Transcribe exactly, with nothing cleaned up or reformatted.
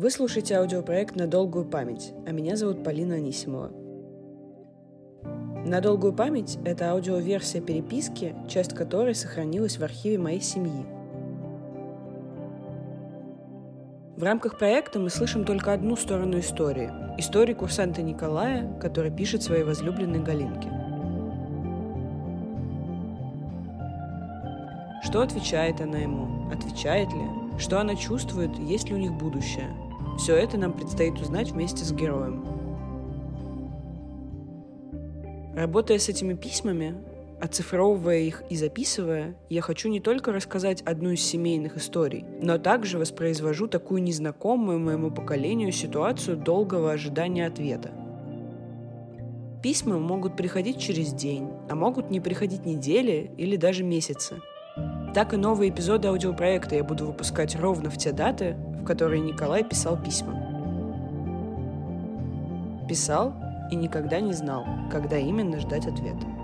Вы слушаете аудиопроект «На долгую память», а меня зовут Полина Анисимова. «На долгую память» — это аудиоверсия переписки, часть которой сохранилась в архиве моей семьи. В рамках проекта мы слышим только одну сторону истории — историю курсанта Николая, который пишет своей возлюбленной Галинке. Что отвечает она ему? Отвечает ли? Что она чувствует? Есть ли у них будущее? Все это нам предстоит узнать вместе с героем. Работая с этими письмами, оцифровывая их и записывая, я хочу не только рассказать одну из семейных историй, но также воспроизвожу такую незнакомую моему поколению ситуацию долгого ожидания ответа. Письма могут приходить через день, а могут не приходить недели или даже месяцы. Так и новые эпизоды аудиопроекта я буду выпускать ровно в те даты, в которые Николай писал письма. Писал и никогда не знал, когда именно ждать ответа.